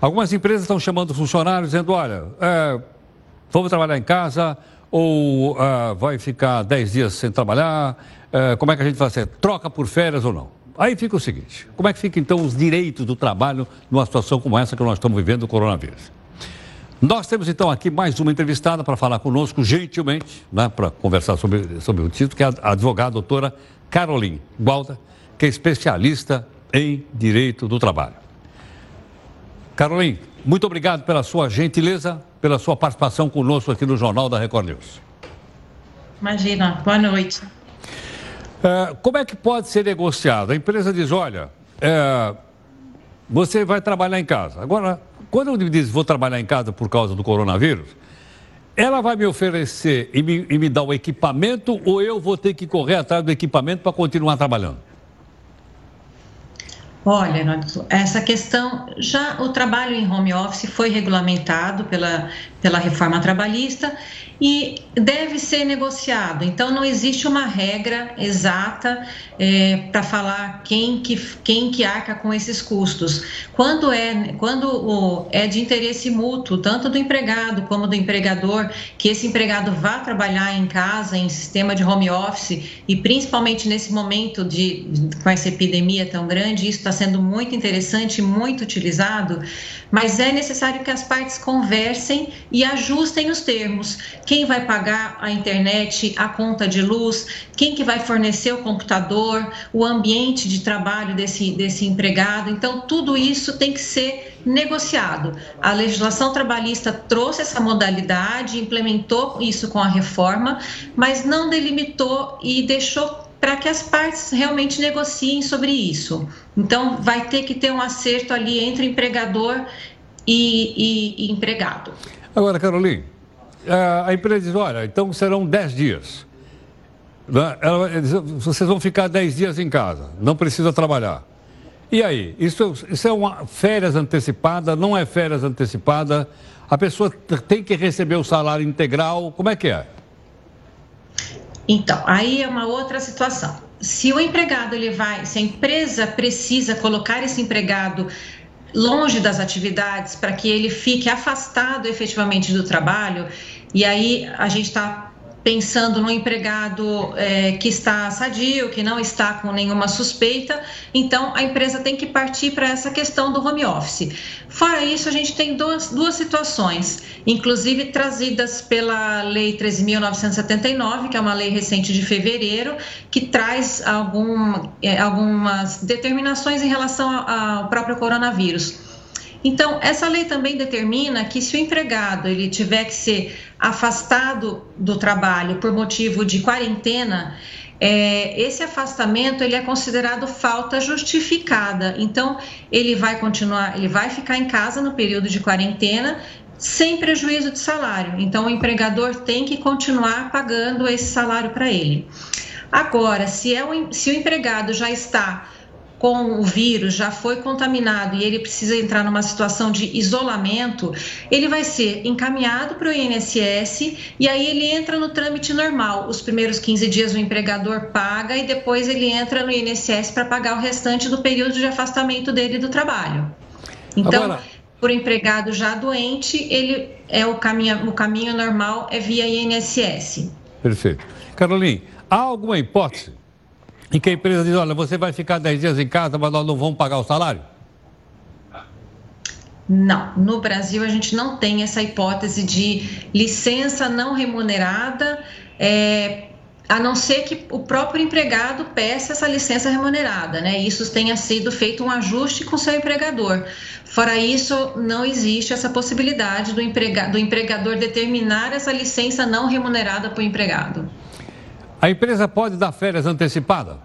Algumas empresas estão chamando funcionários, dizendo, olha, é, vamos trabalhar em casa, ou é, vai ficar dez dias sem trabalhar, é, como é que a gente vai fazer? Troca por férias ou não? Aí fica o seguinte, como é que ficam então os direitos do trabalho numa situação como essa que nós estamos vivendo, do coronavírus? Nós temos então aqui mais uma entrevistada para falar conosco, gentilmente, né, para conversar sobre, sobre o título, que é a advogada doutora Caroline Gualda, que é especialista em direito do trabalho. Caroline, muito obrigado pela sua gentileza, pela sua participação conosco aqui no Jornal da Record News. Imagina, boa noite. É, como é que pode ser negociado? A empresa diz, olha, é, você vai trabalhar em casa. Agora, quando eu diz vou trabalhar em casa por causa do coronavírus, ela vai me oferecer e me, e me dar o equipamento ou eu vou ter que correr atrás do equipamento para continuar trabalhando? Olha, essa questão, já o trabalho em home office foi regulamentado pela, pela reforma trabalhista e deve ser negociado. Então, não existe uma regra exata é, para falar quem que, quem que arca com esses custos. Quando, é, quando o, é de interesse mútuo, tanto do empregado como do empregador, que esse empregado vá trabalhar em casa, em sistema de home office, e principalmente nesse momento de, com essa epidemia tão grande, isso está sendo muito interessante, muito utilizado, mas é necessário que as partes conversem e ajustem os termos. Quem vai pagar a internet, a conta de luz, quem que vai fornecer o computador, o ambiente de trabalho desse, desse empregado. Então, tudo isso tem que ser negociado. A legislação trabalhista trouxe essa modalidade, implementou isso com a reforma, mas não delimitou e deixou para que as partes realmente negociem sobre isso. Então, vai ter que ter um acerto ali entre empregador e, e, e empregado. Agora, Caroline, a empresa diz, olha, então serão dez dias. Ela diz, vocês vão ficar dez dias em casa, não precisa trabalhar. E aí, isso, isso é uma férias antecipada, não é férias antecipada? A pessoa tem que receber o salário integral, como é que é? Então, aí é uma outra situação. Se o empregado, ele vai, se a empresa precisa colocar esse empregado longe das atividades para que ele fique afastado efetivamente do trabalho, e aí a gente está pensando no empregado é, que está sadio, que não está com nenhuma suspeita, então a empresa tem que partir para essa questão do home office. Fora isso, a gente tem duas, duas situações, inclusive trazidas pela Lei treze mil novecentos e setenta e nove, que é uma lei recente de fevereiro, que traz algum, algumas determinações em relação ao próprio coronavírus. Então, essa lei também determina que se o empregado ele tiver que ser afastado do trabalho por motivo de quarentena, é, esse afastamento ele é considerado falta justificada. Então, ele vai continuar, ele vai ficar em casa no período de quarentena, sem prejuízo de salário. Então, o empregador tem que continuar pagando esse salário para ele. Agora, se, é um, se o empregado já está com o vírus, já foi contaminado e ele precisa entrar numa situação de isolamento, ele vai ser encaminhado para o I N S S e aí ele entra no trâmite normal. Os primeiros quinze dias o empregador paga e depois ele entra no I N S S para pagar o restante do período de afastamento dele do trabalho. Então, Agora... por empregado já doente, ele é o caminho, o caminho normal é via I N S S. Perfeito. Caroline, há alguma hipótese em que a empresa diz, olha, você vai ficar dez dias em casa, mas nós não vamos pagar o salário? Não, no Brasil a gente não tem essa hipótese de licença não remunerada, é, a não ser que o próprio empregado peça essa licença remunerada, né? Isso tenha sido feito um ajuste com o seu empregador. Fora isso, não existe essa possibilidade do, emprega- do empregador determinar essa licença não remunerada para o empregado. A empresa pode dar férias antecipadas?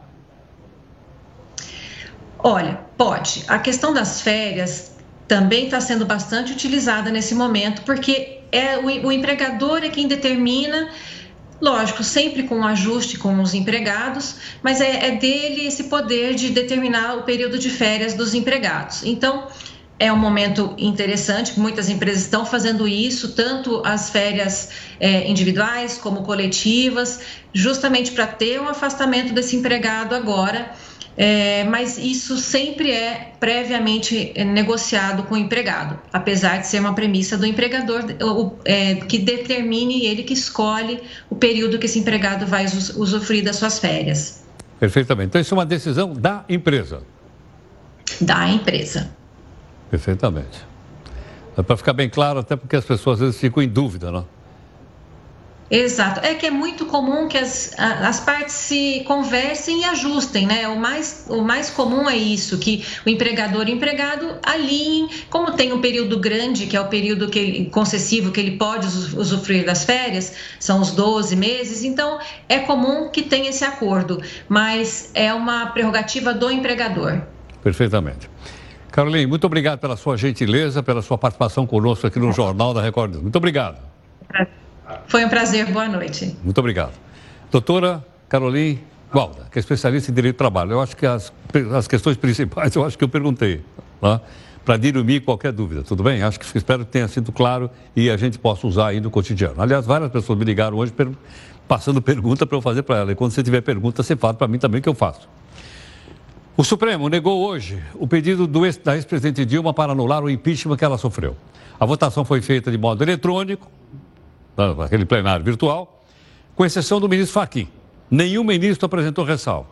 Olha, pode. A questão das férias também está sendo bastante utilizada nesse momento, porque é o, o empregador é quem determina, lógico, sempre com um ajuste com os empregados, mas é, é dele esse poder de determinar o período de férias dos empregados. Então, é um momento interessante, muitas empresas estão fazendo isso, tanto as férias é, individuais como coletivas, justamente para ter um afastamento desse empregado agora, é, mas isso sempre é previamente negociado com o empregado, apesar de ser uma premissa do empregador o, é, que determine ele que escolhe o período que esse empregado vai usufruir das suas férias. Perfeitamente. Então, isso é uma decisão da empresa? Da empresa. Perfeitamente. É para ficar bem claro, até porque as pessoas às vezes ficam em dúvida, não? Exato. É que é muito comum que as, as partes se conversem e ajustem, né? O mais, o mais comum é isso, que o empregador e o empregado alinhem, como tem um período grande, que é o período que ele, concessivo que ele pode usufruir das férias, são os doze meses, então é comum que tenha esse acordo, mas é uma prerrogativa do empregador. Perfeitamente. Caroline, muito obrigado pela sua gentileza, pela sua participação conosco aqui no Jornal da Record. Muito obrigado. Foi um prazer, boa noite. Muito obrigado. Doutora Caroline Gualda, que é especialista em direito do trabalho. Eu acho que as, as questões principais, eu acho que eu perguntei, né, para dirimir qualquer dúvida, tudo bem? Acho que espero que tenha sido claro e a gente possa usar aí no cotidiano. Aliás, várias pessoas me ligaram hoje per, passando pergunta para eu fazer para ela. E quando você tiver pergunta, você fala para mim também que eu faço. O Supremo negou hoje o pedido do ex, da ex-presidente Dilma para anular o impeachment que ela sofreu. A votação foi feita de modo eletrônico, naquele plenário virtual, com exceção do ministro Fachin. Nenhum ministro apresentou ressalva.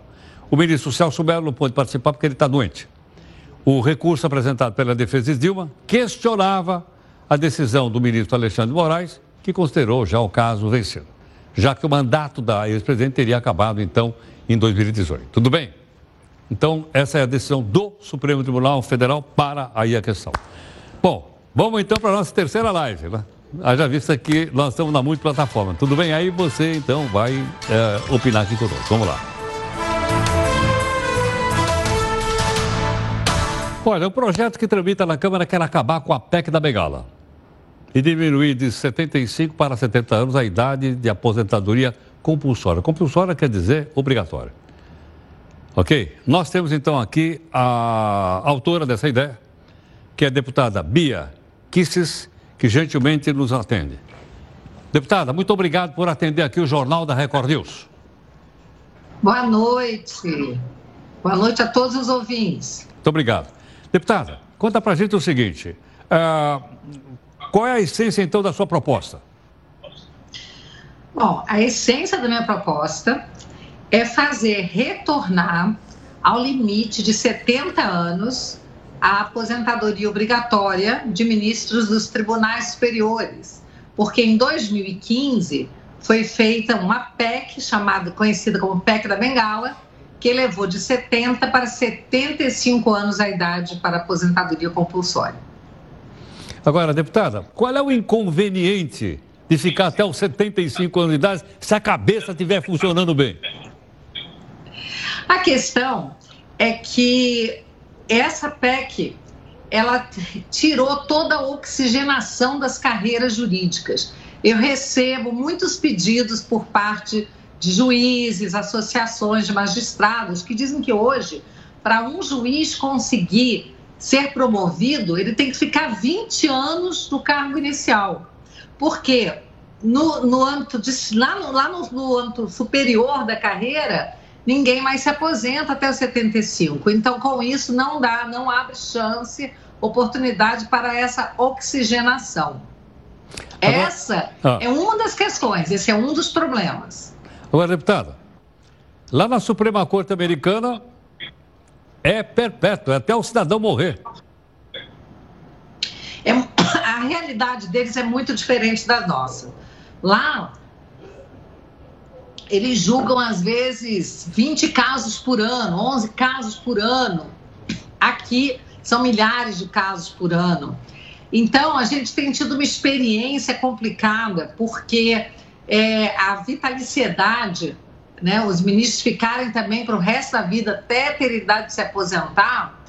O ministro Celso Melo não pôde participar porque ele está doente. O recurso apresentado pela defesa de Dilma questionava a decisão do ministro Alexandre Moraes, que considerou já o caso vencido, já que o mandato da ex-presidente teria acabado, então, em dois mil e dezoito. Tudo bem? Então, essa é a decisão do Supremo Tribunal Federal para aí a questão. Bom, vamos então para a nossa terceira live, né? Haja vista que nós estamos na multiplataforma. Tudo bem? Aí você, então, vai é, opinar aqui conosco. Vamos lá. Olha, o projeto que tramita na Câmara quer acabar com a P E C da Bengala e diminuir de setenta e cinco para setenta anos a idade de aposentadoria compulsória. Compulsória quer dizer obrigatória. Ok? Nós temos então aqui a autora dessa ideia, que é a deputada Bia Kicis, que gentilmente nos atende. Deputada, muito obrigado por atender aqui o Jornal da Record News. Boa noite. Boa noite a todos os ouvintes. Muito obrigado. Deputada, conta pra gente o seguinte, uh, qual é a essência então da sua proposta? Bom, a essência da minha proposta é fazer retornar ao limite de setenta anos a aposentadoria obrigatória de ministros dos tribunais superiores, porque em dois mil e quinze foi feita uma P E C, chamada, conhecida como P E C da Bengala, que elevou de setenta para setenta e cinco anos a idade para aposentadoria compulsória. Agora, deputada, qual é o inconveniente de ficar até os setenta e cinco anos de idade se a cabeça estiver funcionando bem? A questão é que essa P E C, ela tirou toda a oxigenação das carreiras jurídicas. Eu recebo muitos pedidos por parte de juízes, associações de magistrados, que dizem que hoje, para um juiz conseguir ser promovido, ele tem que ficar vinte anos no cargo inicial. Por quê? No, no âmbito de, lá, no, lá no, no âmbito superior da carreira, ninguém mais se aposenta até os setenta e cinco. Então, com isso, não dá, não abre chance, oportunidade para essa oxigenação. Agora, essa ah. é uma das questões, esse é um dos problemas. Agora, deputada, lá na Suprema Corte Americana é perpétuo, é até o cidadão morrer. É, a realidade deles é muito diferente da nossa. Lá, eles julgam, às vezes, vinte casos por ano, onze casos por ano. Aqui, são milhares de casos por ano. Então, a gente tem tido uma experiência complicada, porque é, a vitaliciedade, né, os ministros ficarem também para o resto da vida, até ter idade de se aposentar,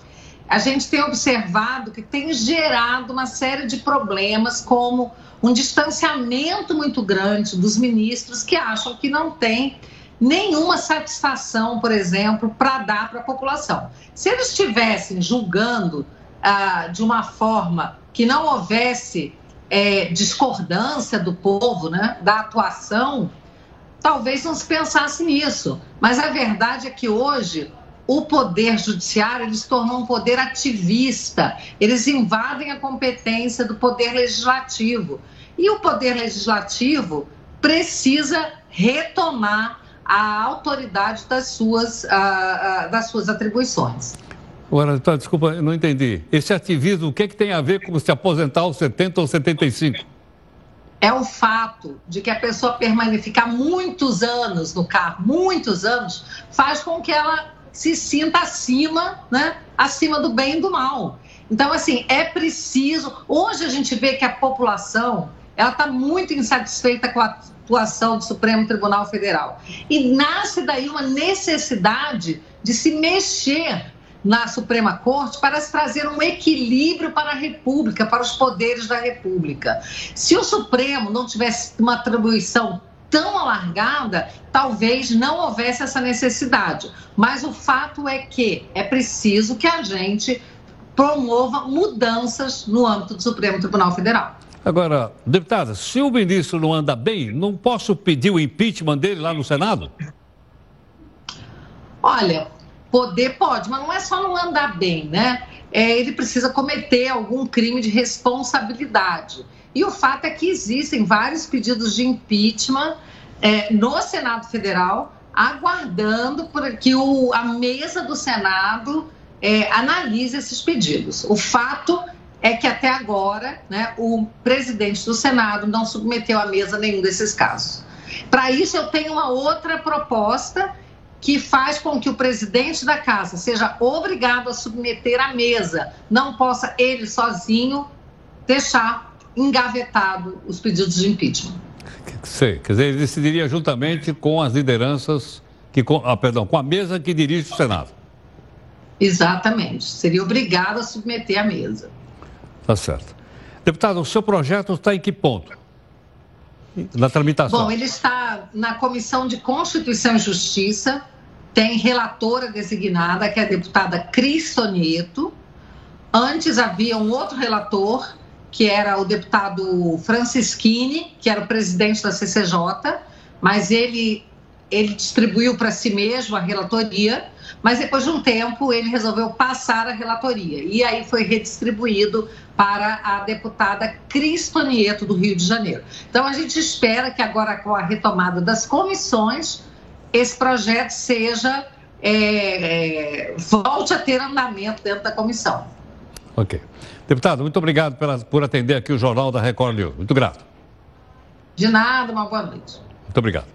a gente tem observado que tem gerado uma série de problemas, como um distanciamento muito grande dos ministros que acham que não tem nenhuma satisfação, por exemplo, para dar para a população. Se eles estivessem julgando ah, de uma forma que não houvesse é, discordância do povo, né, da atuação, talvez não se pensasse nisso. Mas a verdade é que hoje o poder judiciário, eles tornam um poder ativista, eles invadem a competência do poder legislativo. E o poder legislativo precisa retomar a autoridade das suas, a, a, das suas atribuições. Agora, tá, desculpa, eu não entendi. Esse ativismo, o que, é que tem a ver com se aposentar aos setenta ou setenta e cinco? É o fato de que a pessoa permanecer, ficar muitos anos no carro, muitos anos, faz com que ela se sinta acima, né? Acima do bem e do mal. Então, assim, é preciso... Hoje a gente vê que a população, ela está muito insatisfeita com a atuação do Supremo Tribunal Federal. E nasce daí uma necessidade de se mexer na Suprema Corte para se trazer um equilíbrio para a República, para os poderes da República. Se o Supremo não tivesse uma atribuição tão alargada, talvez não houvesse essa necessidade. Mas o fato é que é preciso que a gente promova mudanças no âmbito do Supremo Tribunal Federal. Agora, deputada, se o ministro não anda bem, não posso pedir o impeachment dele lá no Senado? Olha, poder pode, mas não é só não andar bem, né? É, ele precisa cometer algum crime de responsabilidade. E o fato é que existem vários pedidos de impeachment é, no Senado Federal, aguardando para que o, a mesa do Senado é, analise esses pedidos. O fato é que até agora, né, o presidente do Senado não submeteu à mesa nenhum desses casos. Para isso, eu tenho uma outra proposta que faz com que o presidente da Casa seja obrigado a submeter à mesa, não possa ele sozinho deixar engavetado os pedidos de impeachment. Sei, quer dizer, ele decidiria juntamente com as lideranças, que, com, ah, perdão, com a mesa que dirige o Senado. Exatamente, seria obrigado a submeter à mesa. Tá certo. Deputado, o seu projeto está em que ponto? Na tramitação? Bom, ele está na Comissão de Constituição e Justiça, tem relatora designada, que é a deputada Cristonieto. Antes havia um outro relator, que era o deputado Francischini, que era o presidente da C C J, mas ele, ele distribuiu para si mesmo a relatoria, mas depois de um tempo ele resolveu passar a relatoria, e aí foi redistribuído para a deputada Cristonieto, do Rio de Janeiro. Então, a gente espera que agora, com a retomada das comissões, esse projeto seja, é, é, volte a ter andamento dentro da comissão. Ok. Deputado, muito obrigado pela, por atender aqui o Jornal da Record News. Muito grato. De nada, uma boa noite. Muito obrigado.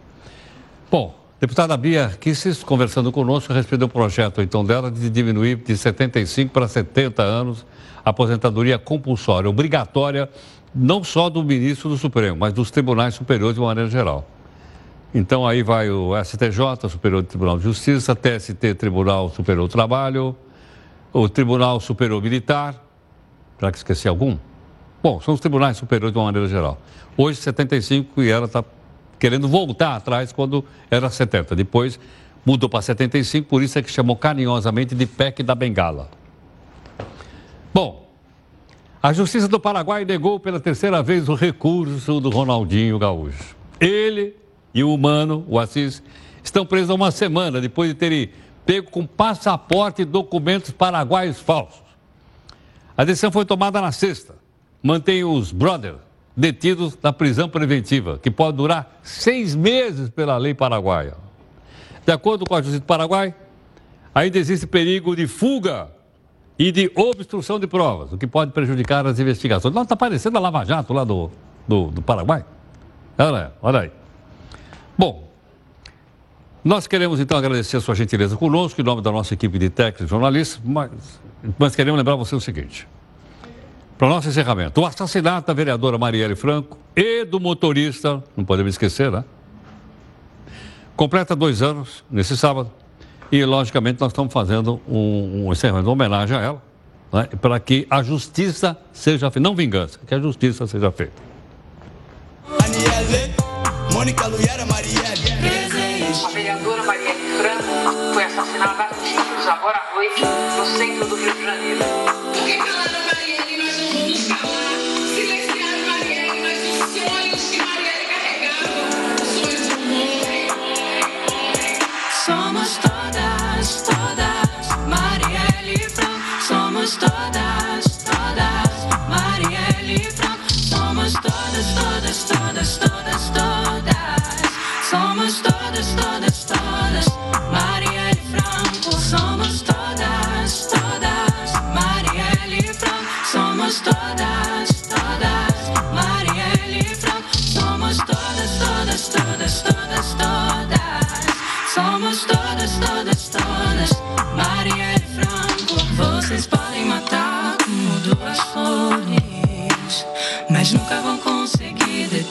Bom, deputada Bia Kicis conversando conosco a respeito do projeto, então, dela de diminuir de setenta e cinco para setenta anos a aposentadoria compulsória, obrigatória, não só do ministro do Supremo, mas dos tribunais superiores de maneira geral. Então aí vai o S T J, Superior Tribunal de Justiça, T S T, Tribunal Superior do Trabalho, o Tribunal Superior Militar. Será que esqueci algum? Bom, são os tribunais superiores de uma maneira geral. Hoje setenta e cinco e ela está querendo voltar atrás quando era setenta. Depois mudou para setenta e cinco, por isso é que chamou carinhosamente de P E C da Bengala. Bom, a Justiça do Paraguai negou pela terceira vez o recurso do Ronaldinho Gaúcho. Ele e o humano, o Assis, estão presos há uma semana depois de terem pego com passaporte e documentos paraguaios falsos. A decisão foi tomada na sexta. Mantém os brothers detidos na prisão preventiva, que pode durar seis meses pela lei paraguaia. De acordo com a Justiça do Paraguai, ainda existe perigo de fuga e de obstrução de provas, o que pode prejudicar as investigações. Não, está parecendo a Lava Jato lá do, do, do Paraguai. Olha, olha aí. Bom, nós queremos então agradecer a sua gentileza conosco, em nome da nossa equipe de técnicos e jornalistas, mas, mas queremos lembrar você o seguinte... Para o nosso encerramento, o assassinato da vereadora Marielle Franco e do motorista, não podemos esquecer, né? Completa dois anos, nesse sábado, e logicamente nós estamos fazendo um, um encerramento, uma homenagem a ela, né? Para que a justiça seja feita, não vingança, que a justiça seja feita. Marielle, Mônica Luiera Marielle. A vereadora Marielle Franco foi assassinada a tiros agora à noite no centro do Rio de Janeiro. Somos todas, todas, Marielle Franco. Somos todas, todas, Marielle Franco. Somos todas, todas, todas, todas, todas. Somos todas, todas, todas, Marielle Franco. Somos todas, todas, Marielle Franco. Somos todas, todas, Marielle Franco. Somos todas, todas, todas, todas, todas. Somos todas, todas, todas, Marielle Franco. Vocês podem matar como duas flores, mas nunca vão conseguir.